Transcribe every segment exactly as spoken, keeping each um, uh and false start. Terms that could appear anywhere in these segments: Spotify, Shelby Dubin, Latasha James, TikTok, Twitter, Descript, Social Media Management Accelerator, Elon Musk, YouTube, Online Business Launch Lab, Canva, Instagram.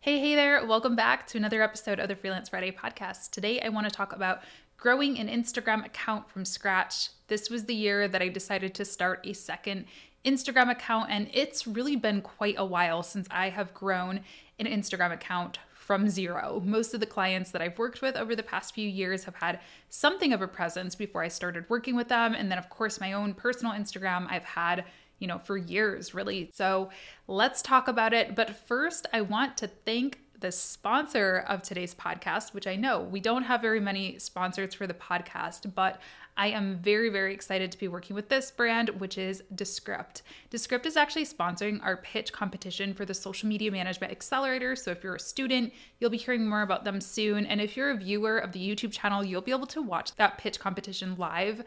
Hey, hey there. Welcome back to another episode of the Freelance Friday podcast. Today, I want to talk about growing an Instagram account from scratch. This was the year that I decided to start a second Instagram account, and it's really been quite a while since I have grown an Instagram account from zero. Most of the clients that I've worked with over the past few years have had something of a presence before I started working with them. And then, of course, my own personal Instagram I've had you know, for years, really. So let's talk about it. But first, I want to thank the sponsor of today's podcast, which I know we don't have very many sponsors for the podcast, but I am very, very excited to be working with this brand, which is Descript. Descript is actually sponsoring our pitch competition for the Social Media Management Accelerator. So if you're a student, you'll be hearing more about them soon. And if you're a viewer of the YouTube channel, you'll be able to watch that pitch competition live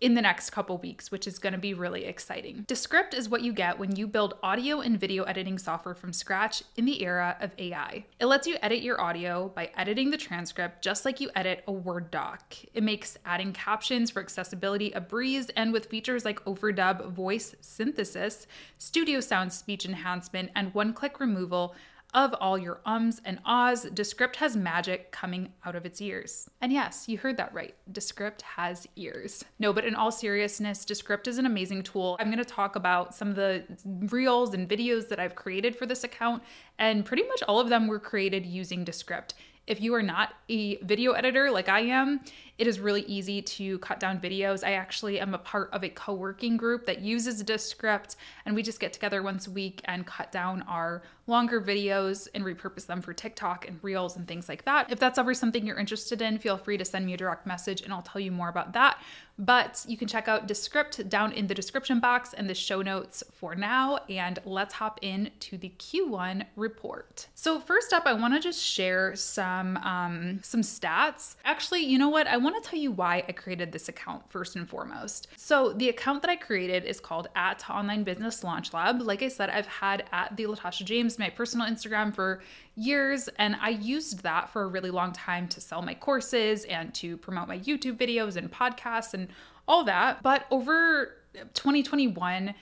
in the next couple weeks, which is going to be really exciting. Descript is what you get when you build audio and video editing software from scratch in the era of A I. It lets you edit your audio by editing the transcript just like you edit a Word doc. It makes adding captions for accessibility a breeze, and with features like overdub, voice synthesis, studio sound speech enhancement, and one-click removal of all your ums and ahs, Descript has magic coming out of its ears. And yes, you heard that right. Descript has ears. No, but in all seriousness, Descript is an amazing tool. I'm gonna talk about some of the reels and videos that I've created for this account, and pretty much all of them were created using Descript. If you are not a video editor like I am, it is really easy to cut down videos. I actually am a part of a co-working group that uses Descript, and we just get together once a week and cut down our longer videos and repurpose them for TikTok and Reels and things like that. If that's ever something you're interested in, feel free to send me a direct message and I'll tell you more about that. But you can check out Descript down in the description box and the show notes for now. And let's hop in to the Q one report. So first up, I want to just share some Um, um, some stats. Actually, you know what? I want to tell you why I created this account first and foremost. So the account that I created is called at Online Business Launch Lab. Like I said, I've had at the Latasha James, my personal Instagram, for years, and I used that for a really long time to sell my courses and to promote my YouTube videos and podcasts and all that. But over twenty twenty-one,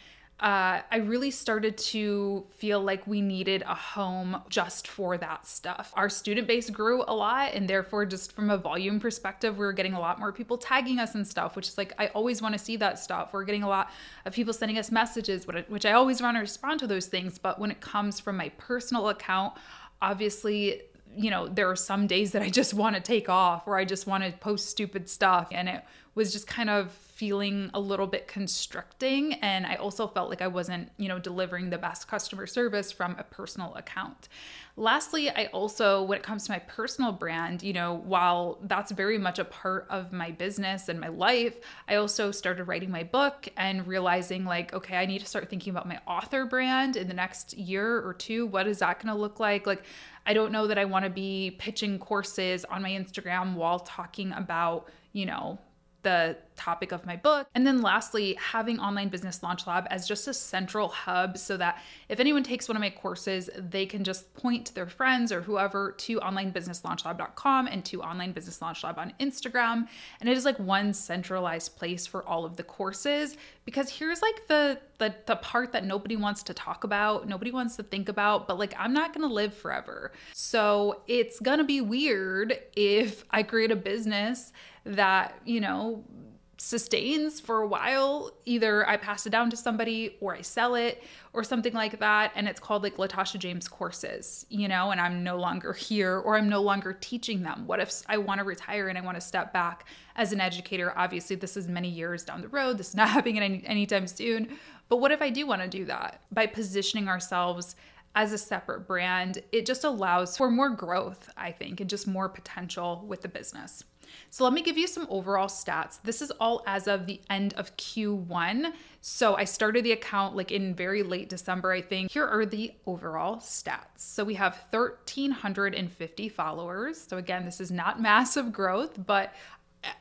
Uh, I really started to feel like we needed a home just for that stuff. Our student base grew a lot, and therefore, just from a volume perspective, we were getting a lot more people tagging us and stuff, which is like, I always want to see that stuff. We're getting a lot of people sending us messages, which I always want to respond to those things. But when it comes from my personal account, obviously, you know, there are some days that I just want to take off, or I just want to post stupid stuff. And it was just kind of feeling a little bit constricting. And I also felt like I wasn't, you know, delivering the best customer service from a personal account. Lastly, I also, when it comes to my personal brand, you know, while that's very much a part of my business and my life, I also started writing my book and realizing like, okay, I need to start thinking about my author brand in the next year or two. What is that going to look like? Like, I don't know that I want to be pitching courses on my Instagram while talking about, you know, the topic of my book. And then lastly, having Online Business Launch Lab as just a central hub so that if anyone takes one of my courses, they can just point their friends or whoever to online business launch lab dot com and to Online Business Launch Lab on Instagram. And it is like one centralized place for all of the courses, because here's like the the, the part that nobody wants to talk about, nobody wants to think about, but like, I'm not gonna live forever. So it's gonna be weird if I create a business that, you know, sustains for a while. Either I pass it down to somebody or I sell it or something like that. And it's called like Latasha James courses, you know, and I'm no longer here or I'm no longer teaching them. What if I want to retire and I want to step back as an educator? Obviously, this is many years down the road. This is not happening any, anytime soon. But what if I do want to do that? By positioning ourselves as a separate brand, it just allows for more growth, I think, and just more potential with the business. So let me give you some overall stats. This is all as of the end of Q one. So I started the account like in very late December, I think. Here are the overall stats. So we have one thousand three hundred fifty followers. So again, this is not massive growth, but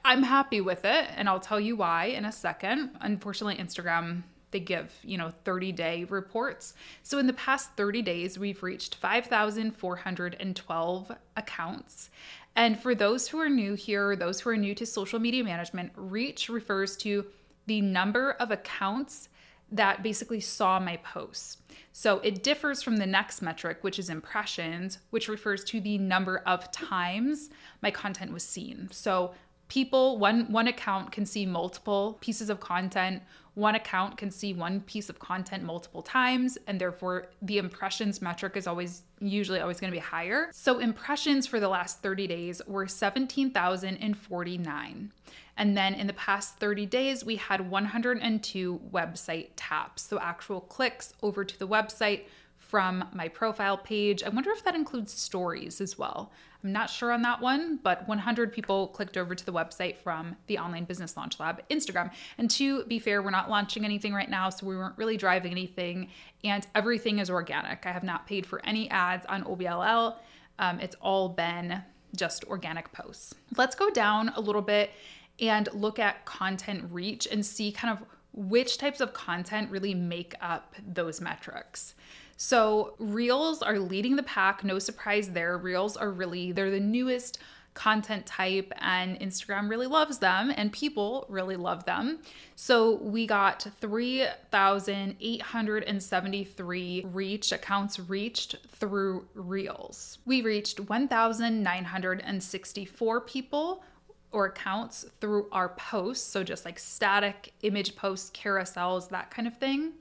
I'm happy with it. And I'll tell you why in a second. Unfortunately, Instagram, they give, you know, thirty day reports. So in the past thirty days, we've reached five thousand four hundred twelve accounts. And for those who are new here, those who are new to social media management, reach refers to the number of accounts that basically saw my posts. So it differs from the next metric, which is impressions, which refers to the number of times my content was seen. So people, one, one account can see multiple pieces of content. One account can see one piece of content multiple times, and therefore the impressions metric is always, usually always going to be higher. So impressions for the last thirty days were seventeen thousand forty-nine. And then in the past thirty days, we had one hundred two website taps. So actual clicks over to the website from my profile page. I wonder if that includes stories as well. I'm not sure on that one, but one hundred people clicked over to the website from the Online Business Launch Lab Instagram. And to be fair, we're not launching anything right now, so we weren't really driving anything, and everything is organic. I have not paid for any ads on O B L L. Um, it's all been just organic posts. Let's go down a little bit and look at content reach and see kind of which types of content really make up those metrics. So Reels are leading the pack, no surprise there. Reels are really, they're the newest content type, and Instagram really loves them and people really love them. So we got three thousand eight hundred seventy-three reach accounts reached through Reels. We reached one thousand nine hundred sixty-four people or accounts through our posts. So just like static image posts, carousels, that kind of thing.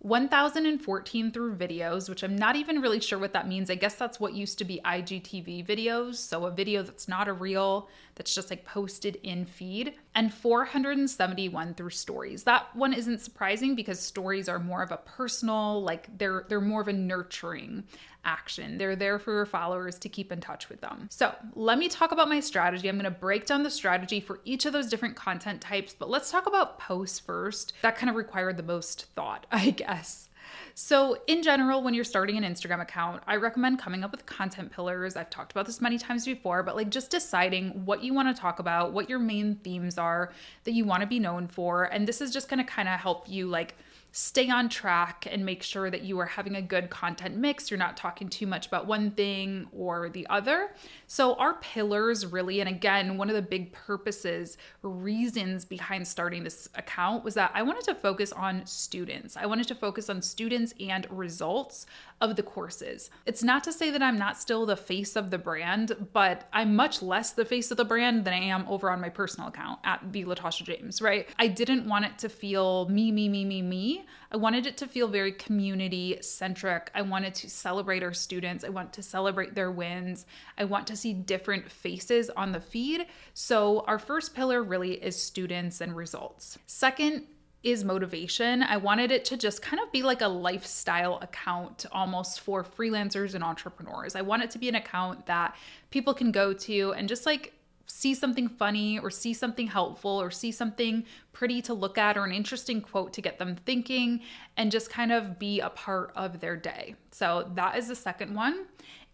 one thousand fourteen through videos, which I'm not even really sure what that means. I guess that's what used to be I G T V videos. So a video that's not a reel, that's just like posted in feed. And four hundred seventy-one through stories. That one isn't surprising because stories are more of a personal, like they're they're more of a nurturing action. They're there for your followers to keep in touch with them. So let me talk about my strategy. I'm gonna break down the strategy for each of those different content types, but let's talk about posts first. That kind of required the most thought, I guess. So in general, when you're starting an Instagram account, I recommend coming up with content pillars. I've talked about this many times before, but like just deciding what you want to talk about, what your main themes are that you want to be known for. And this is just going to kind of help you like stay on track and make sure that you are having a good content mix. You're not talking too much about one thing or the other. So our pillars really, and again, one of the big purposes, reasons behind starting this account was that I wanted to focus on students. I wanted to focus on students and results of the courses. It's not to say that I'm not still the face of the brand, but I'm much less the face of the brand than I am over on my personal account at the Latasha James, right? I didn't want it to feel me, me, me, me, me. I wanted it to feel very community centric. I wanted to celebrate our students. I want to celebrate their wins. I want to see different faces on the feed. So our first pillar really is students and results. Second is motivation. I wanted it to just kind of be like a lifestyle account almost for freelancers and entrepreneurs. I want it to be an account that people can go to and just like see something funny or see something helpful or see something pretty to look at or an interesting quote to get them thinking and just kind of be a part of their day. So that is the second one.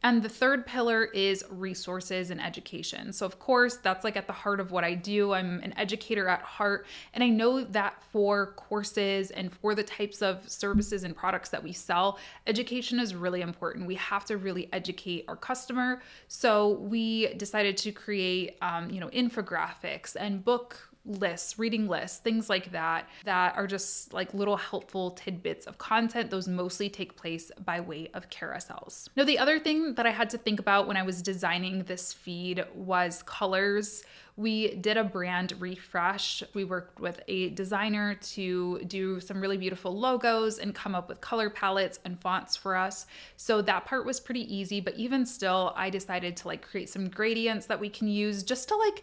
And the third pillar is resources and education. So of course, that's like at the heart of what I do. I'm an educator at heart. And I know that for courses and for the types of services and products that we sell, education is really important. We have to really educate our customer. So we decided to create, um, you know, infographics and book lists, reading lists, things like that, that are just like little helpful tidbits of content. Those mostly take place by way of carousels. Now, the other thing that I had to think about when I was designing this feed was colors. We did a brand refresh. We worked with a designer to do some really beautiful logos and come up with color palettes and fonts for us. So that part was pretty easy, but even still, I decided to like create some gradients that we can use just to like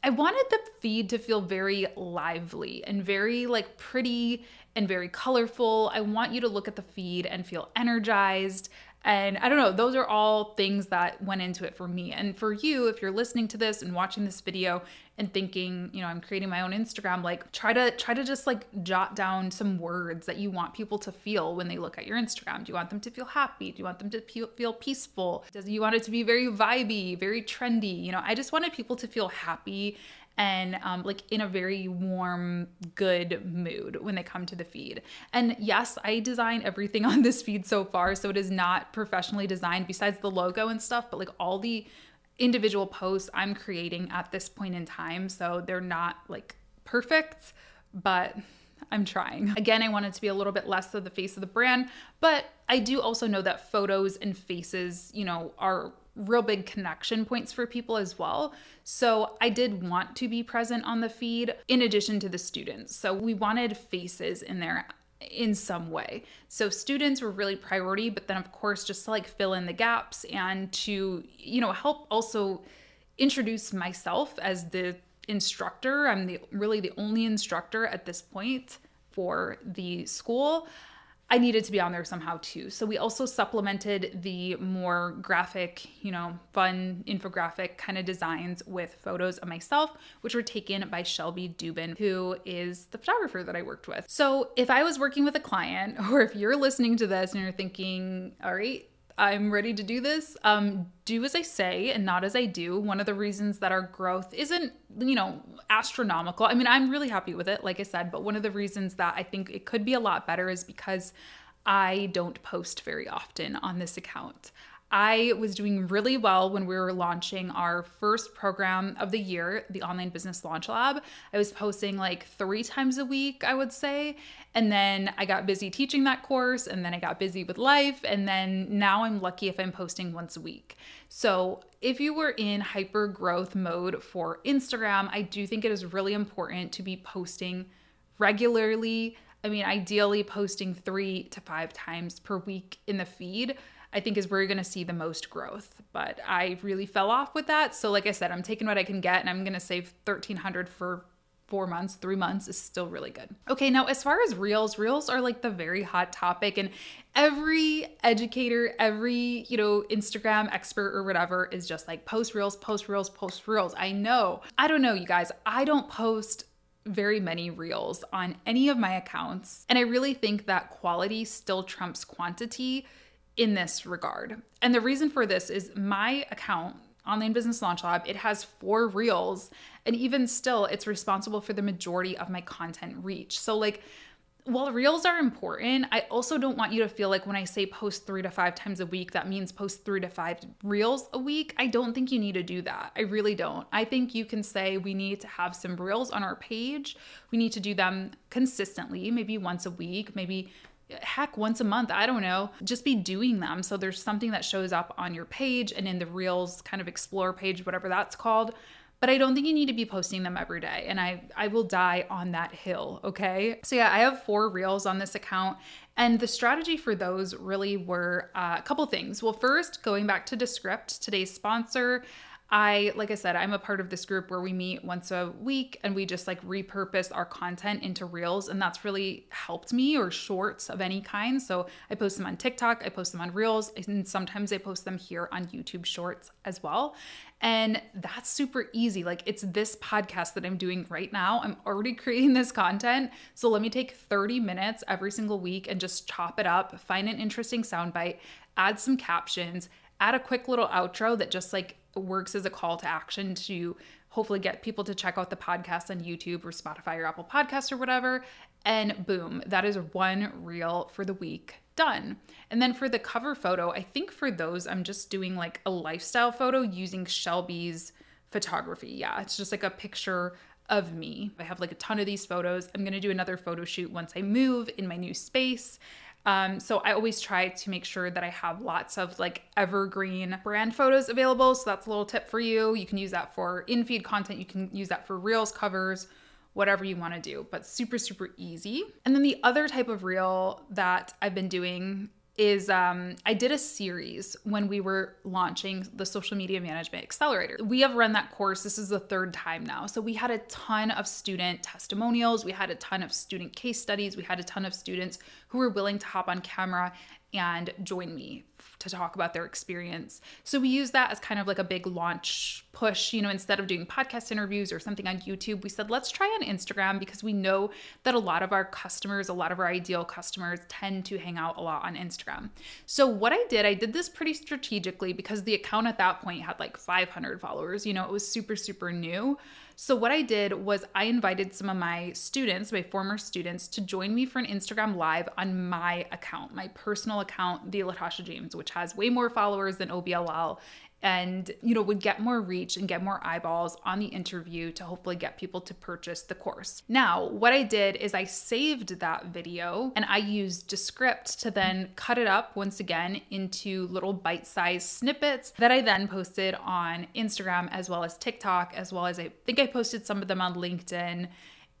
I wanted the feed to feel very lively and very like pretty and very colorful. I want you to look at the feed and feel energized And I don't know, those are all things that went into it for me. And for you, if you're listening to this and watching this video and thinking, you know, I'm creating my own Instagram, like try to try to just like jot down some words that you want people to feel when they look at your Instagram. Do you want them to feel happy? Do you want them to pe- feel peaceful? Does you want it to be very vibey, very trendy? You know, I just wanted people to feel happy and um, like in a very warm, good mood when they come to the feed. And yes, I design everything on this feed so far, so it is not professionally designed besides the logo and stuff, but like all the individual posts I'm creating at this point in time. So they're not like perfect, but I'm trying. Again, I want it to be a little bit less of the face of the brand, but I do also know that photos and faces, you know, are real big connection points for people as well. So I did want to be present on the feed in addition to the students. So we wanted faces in there in some way. So students were really priority, but then of course, just to like fill in the gaps and to, you know, help also introduce myself as the instructor. I'm the really the only instructor at this point for the school. I needed to be on there somehow too. So we also supplemented the more graphic, you know, fun infographic kind of designs with photos of myself, which were taken by Shelby Dubin, who is the photographer that I worked with. So if I was working with a client, or if you're listening to this and you're thinking, all right, I'm ready to do this, um, do as I say and not as I do. One of the reasons that our growth isn't, you know, astronomical. I mean, I'm really happy with it, like I said, but one of the reasons that I think it could be a lot better is because I don't post very often on this account. I was doing really well when we were launching our first program of the year, the Online Business Launch Lab. I was posting like three times a week, I would say. And then I got busy teaching that course, and then I got busy with life. And then now I'm lucky if I'm posting once a week. So if you were in hyper growth mode for Instagram, I do think it is really important to be posting regularly. I mean, ideally posting three to five times per week in the feed, I think is where you're gonna see the most growth. But I really fell off with that. So like I said, I'm taking what I can get, and I'm gonna save thirteen hundred dollars for four months, three months is still really good. Okay, now as far as reels, reels are like the very hot topic, and every educator, every, you know, Instagram expert or whatever is just like post reels, post reels, post reels. I know, I don't know you guys, I don't post very many reels on any of my accounts. And I really think that quality still trumps quantity in this regard. And the reason for this is my account, Online Business Launch Lab, it has four reels, and even still it's responsible for the majority of my content reach. So like, while reels are important, I also don't want you to feel like when I say post three to five times a week, that means post three to five reels a week. I don't think you need to do that. I really don't. I think you can say we need to have some reels on our page. We need to do them consistently, maybe once a week, maybe heck, once a month, I don't know, just be doing them. So there's something that shows up on your page and in the reels kind of explore page, whatever that's called. But I don't think you need to be posting them every day. And I, I will die on that hill, okay? So yeah, I have four reels on this account. And the strategy for those really were uh, a couple things. Well, first, going back to Descript, today's sponsor, I, like I said, I'm a part of this group where we meet once a week and we just like repurpose our content into reels. And that's really helped me, or shorts of any kind. So I post them on TikTok, I post them on reels, and sometimes I post them here on YouTube shorts as well. And that's super easy. Like, it's this podcast that I'm doing right now. I'm already creating this content. So let me take thirty minutes every single week and just chop it up, find an interesting soundbite, add some captions, add a quick little outro that just like works as a call to action to hopefully get people to check out the podcast on YouTube or Spotify or Apple Podcasts or whatever. And boom, that is one reel for the week done. And then for the cover photo, I think for those, I'm just doing like a lifestyle photo using Shelby's photography. Yeah, it's just like a picture of me. I have like a ton of these photos. I'm going to do another photo shoot once I move in my new space. Um, so I always try to make sure that I have lots of like evergreen brand photos available. So that's a little tip for you. You can use that for in-feed content. You can use that for reels, covers, whatever you want to do, but super, super easy. And then the other type of reel that I've been doing is um, I did a series when we were launching the Social Media Management Accelerator. We have run that course. This is the third time now. So we had a ton of student testimonials. We had a ton of student case studies. We had a ton of students who were willing to hop on camera and join me to talk about their experience. So we use that as kind of like a big launch push, you know, instead of doing podcast interviews or something on YouTube, we said, let's try on Instagram, because we know that a lot of our customers, a lot of our ideal customers tend to hang out a lot on Instagram. So what I did, I did this pretty strategically because the account at that point had like five hundred followers, you know, it was super, super new. So what I did was I invited some of my students, my former students, to join me for an Instagram live on my account, my personal account, The Latasha James, which has way more followers than O B L L, and, you know, would get more reach and get more eyeballs on the interview to hopefully get people to purchase the course. Now, what I did is I saved that video and I used Descript to then cut it up once again into little bite-sized snippets that I then posted on Instagram as well as TikTok, as well as I think I posted some of them on LinkedIn.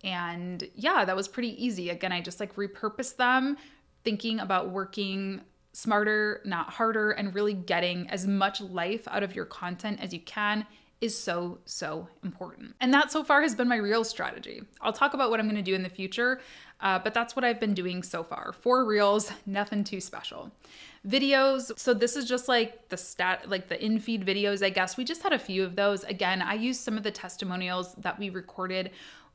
And yeah, that was pretty easy. Again, I just like repurposed them, thinking about working smarter, not harder, and really getting as much life out of your content as you can is so, so important. And that so far has been my Reels strategy. I'll talk about what I'm gonna do in the future, uh, but that's what I've been doing so far. Four Reels, nothing too special. Videos, so this is just like the stat, like the in-feed videos, I guess. We just had a few of those. Again, I used some of the testimonials that we recorded.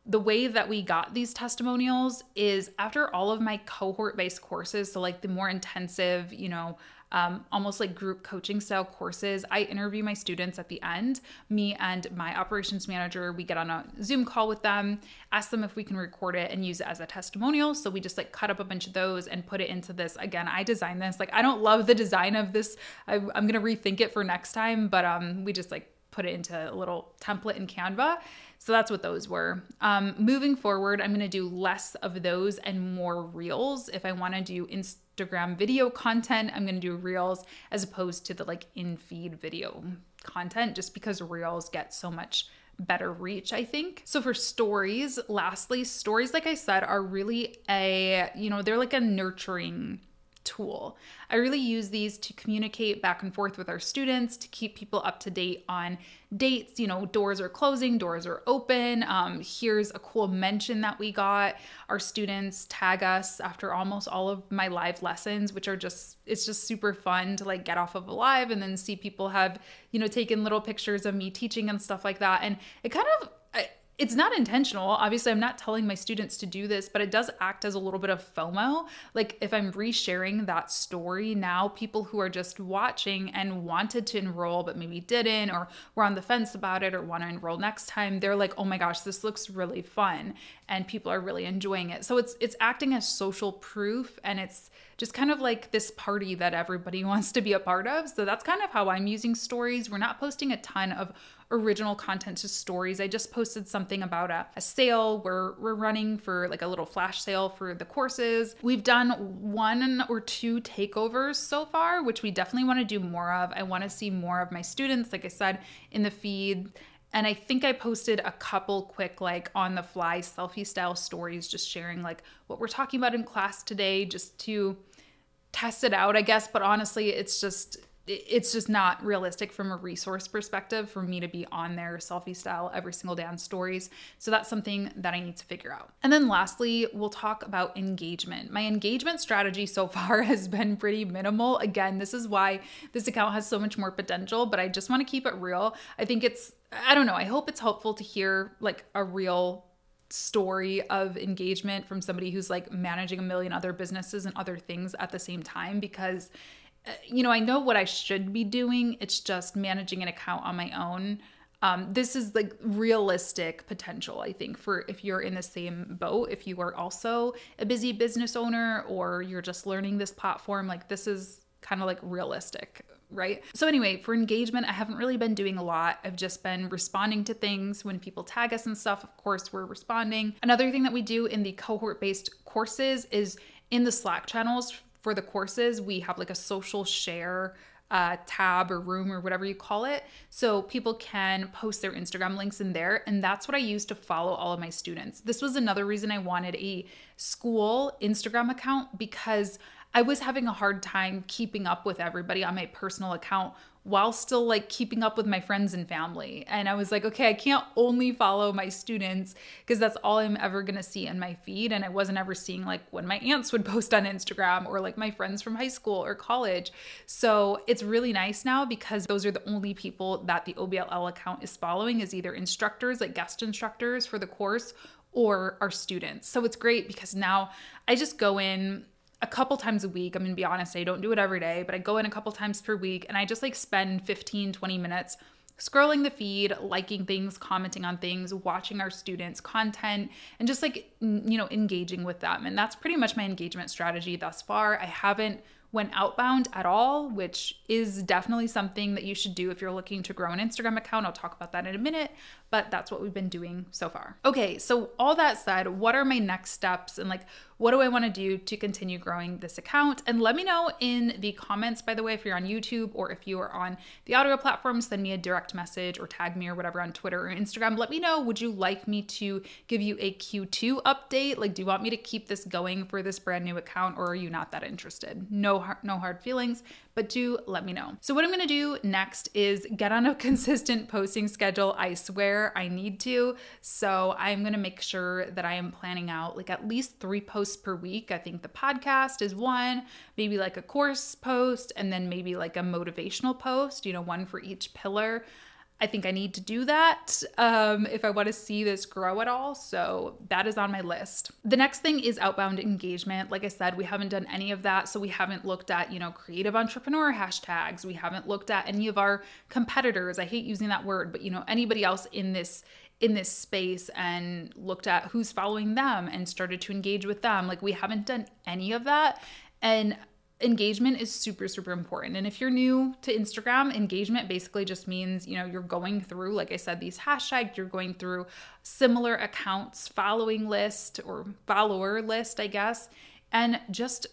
The way that we got these testimonials is after all of my cohort-based courses, so like the more intensive, you know, um, almost like group coaching style courses, I interview my students at the end. Me and my operations manager, we get on a Zoom call with them, ask them if we can record it and use it as a testimonial. So we just like cut up a bunch of those and put it into this. Again, I designed this. Like, I don't love the design of this. I, I'm going to rethink it for next time, but um, we just like put it into a little template in Canva. So that's what those were. Um, moving forward, I'm gonna do less of those and more Reels. If I wanna do Instagram video content, I'm gonna do Reels as opposed to the like in-feed video content, just because Reels get so much better reach, I think. So for stories, lastly, stories, like I said, are really a, you know, they're like a nurturing tool. I really use these to communicate back and forth with our students, to keep people up to date on dates, you know, doors are closing, doors are open. Um, here's a cool mention that we got. Our students tag us after almost all of my live lessons, which are just, it's just super fun to like get off of a live and then see people have, you know, taken little pictures of me teaching and stuff like that. And it kind of, I, it's not intentional. Obviously, I'm not telling my students to do this, but it does act as a little bit of FOMO. Like if I'm resharing that story now, people who are just watching and wanted to enroll but maybe didn't, or were on the fence about it or want to enroll next time, they're like, oh my gosh, this looks really fun. And people are really enjoying it. So it's it's acting as social proof, and it's just kind of like this party that everybody wants to be a part of. So that's kind of how I'm using stories. We're not posting a ton of original content to stories. I just posted something about a, a sale where we're running for like a little flash sale for the courses. We've done one or two takeovers so far, which we definitely want to do more of. I want to see more of my students, like I said, in the feed. And I think I posted a couple quick like on the fly selfie style stories, just sharing like what we're talking about in class today, just to test it out, I guess. But honestly, it's just, it's just not realistic from a resource perspective for me to be on there selfie style every single day on stories. So that's something that I need to figure out. And then lastly, we'll talk about engagement. My engagement strategy so far has been pretty minimal. Again, this is why this account has so much more potential, but I just want to keep it real. I think it's, I don't know, I hope it's helpful to hear like a real story of engagement from somebody who's like managing a million other businesses and other things at the same time, because you know, I know what I should be doing. It's just managing an account on my own. Um, this is like realistic potential, I think, for if you're in the same boat, if you are also a busy business owner or you're just learning this platform, like this is kind of like realistic, right? So anyway, for engagement, I haven't really been doing a lot. I've just been responding to things when people tag us and stuff. Of course, we're responding. Another thing that we do in the cohort-based courses is in the Slack channels. For the courses, we have like a social share uh, tab or room or whatever you call it. So people can post their Instagram links in there. And that's what I use to follow all of my students. This was another reason I wanted a school Instagram account, because I was having a hard time keeping up with everybody on my personal account while still like keeping up with my friends and family. And I was like, okay, I can't only follow my students because that's all I'm ever going to see in my feed. And I wasn't ever seeing like when my aunts would post on Instagram or like my friends from high school or college. So it's really nice now because those are the only people that the O B L L account is following, is either instructors, like guest instructors for the course, or our students. So it's great because now I just go in a couple times a week. I'm gonna be honest, I don't do it every day, but I go in a couple times per week and I just like spend fifteen, twenty minutes scrolling the feed, liking things, commenting on things, watching our students' content, and just like, you know, engaging with them. And that's pretty much my engagement strategy thus far. I haven't went outbound at all, which is definitely something that you should do if you're looking to grow an Instagram account. I'll talk about that in a minute, but that's what we've been doing so far. Okay, so all that said, what are my next steps and like, what do I want to do to continue growing this account? And let me know in the comments, by the way, if you're on YouTube or if you are on the audio platform, send me a direct message or tag me or whatever on Twitter or Instagram. Let me know, would you like me to give you a Q two update? Like, do you want me to keep this going for this brand new account, or are you not that interested? No, no hard feelings, but do let me know. So what I'm going to do next is get on a consistent posting schedule. I swear I need to. So I'm going to make sure that I am planning out like at least three posts per week. I think the podcast is one, maybe like a course post, and then maybe like a motivational post, you know, one for each pillar. I think I need to do that um, if I want to see this grow at all. So that is on my list. The next thing is outbound engagement. Like I said, we haven't done any of that. So we haven't looked at, you know, creative entrepreneur hashtags. We haven't looked at any of our competitors. I hate using that word, but you know, anybody else in this in this space, and looked at who's following them and started to engage with them. Like, we haven't done any of that. And engagement is super, super important. And if you're new to Instagram, engagement basically just means, you know, you're going through, like I said, these hashtags, you're going through similar accounts, following list or follower list, I guess, and just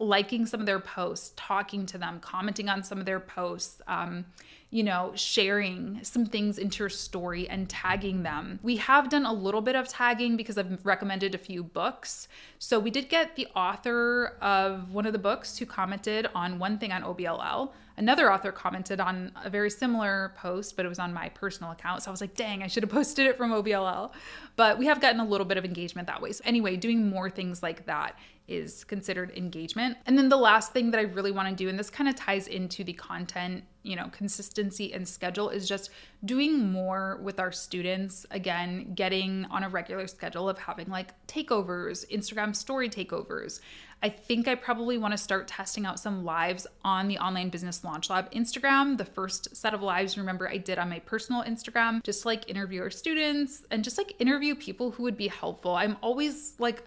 liking some of their posts, talking to them, commenting on some of their posts, um, you know, sharing some things into your story and tagging them. We have done a little bit of tagging because I've recommended a few books. So we did get the author of one of the books who commented on one thing on O B L L. Another author commented on a very similar post, but it was on my personal account. So I was like, dang, I should have posted it from O B L L. But we have gotten a little bit of engagement that way. So anyway, doing more things like that is considered engagement. And then the last thing that I really want to do, and this kind of ties into the content, you know, consistency and schedule, is just doing more with our students. Again, getting on a regular schedule of having like takeovers, Instagram story takeovers. I think I probably want to start testing out some lives on the Online Business Launch Lab Instagram. The first set of lives, remember, I did on my personal Instagram, just like interview our students and just like interview people who would be helpful. I'm always like,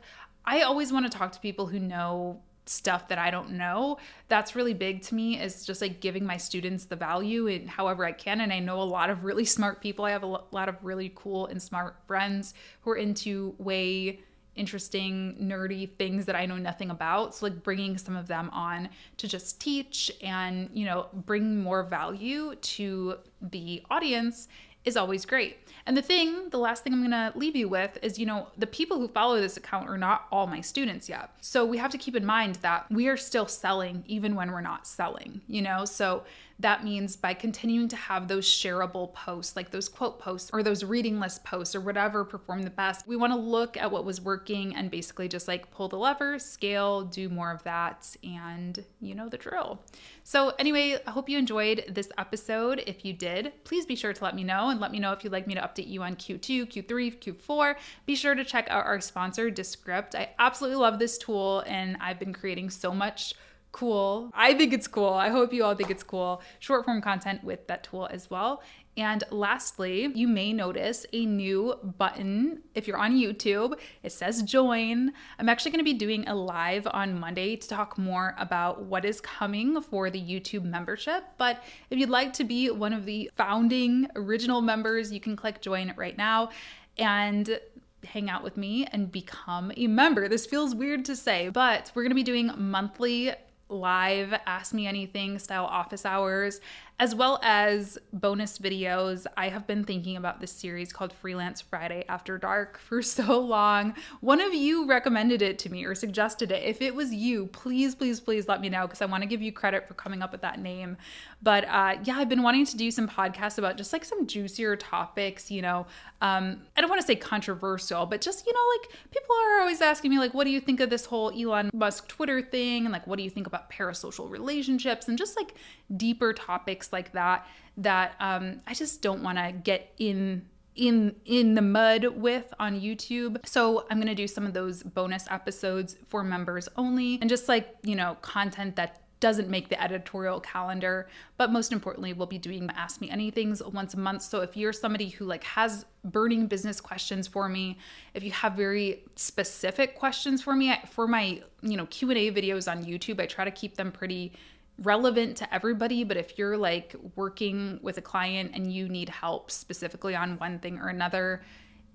I always want to talk to people who know stuff that I don't know. That's really big to me, is just like giving my students the value in however I can. And I know a lot of really smart people. I have a lot of really cool and smart friends who are into way interesting, nerdy things that I know nothing about. So like bringing some of them on to just teach and, you know, bring more value to the audience is always great. And the thing, the last thing I'm gonna leave you with is, you know, the people who follow this account are not all my students yet. So we have to keep in mind that we are still selling even when we're not selling, you know? So that means by continuing to have those shareable posts, like those quote posts or those reading list posts or whatever perform the best, we wanna look at what was working and basically just like pull the lever, scale, do more of that, and you know the drill. So anyway, I hope you enjoyed this episode. If you did, please be sure to let me know, and let me know if you'd like me to update you on Q two, Q three, Q four. Be sure to check out our sponsor, Descript. I absolutely love this tool, and I've been creating so much cool, I think it's cool, I hope you all think it's cool, short form content with that tool as well. And lastly, you may notice a new button. If you're on YouTube, it says join. I'm actually gonna be doing a live on Monday to talk more about what is coming for the YouTube membership. But if you'd like to be one of the founding original members, you can click join right now and hang out with me and become a member. This feels weird to say, but we're gonna be doing monthly live Ask Me Anything style office hours. as well as bonus videos. I have been thinking about this series called Freelance Friday After Dark for so long. One of you recommended it to me or suggested it. If it was you, please, please, please let me know, because I want to give you credit for coming up with that name. But uh, yeah, I've been wanting to do some podcasts about just like some juicier topics, you know, um, I don't want to say controversial, but just, you know, like people are always asking me, like, what do you think of this whole Elon Musk Twitter thing? And like, what do you think about parasocial relationships and just like deeper topics like that, that um, I just don't want to get in in in the mud with on YouTube. So I'm going to do some of those bonus episodes for members only, and just like, you know, content that doesn't make the editorial calendar. But most importantly, we'll be doing Ask Me Anythings once a month. So if you're somebody who like has burning business questions for me, if you have very specific questions for me for my, you know, Q and A videos on YouTube, I try to keep them pretty relevant to everybody. But if you're like working with a client and you need help specifically on one thing or another,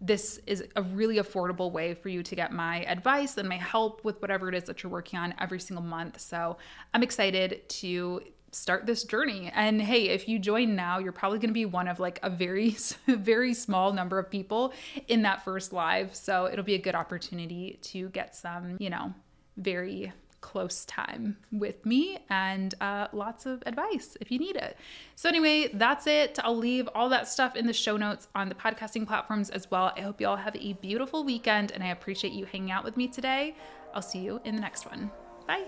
this is a really affordable way for you to get my advice and my help with whatever it is that you're working on every single month. So I'm excited to start this journey. And hey, if you join now, you're probably going to be one of like a very, very small number of people in that first live. So it'll be a good opportunity to get some, you know, very close time with me and uh, lots of advice if you need it. So anyway, that's it. I'll leave all that stuff in the show notes on the podcasting platforms as well. I hope you all have a beautiful weekend, and I appreciate you hanging out with me today. I'll see you in the next one. Bye.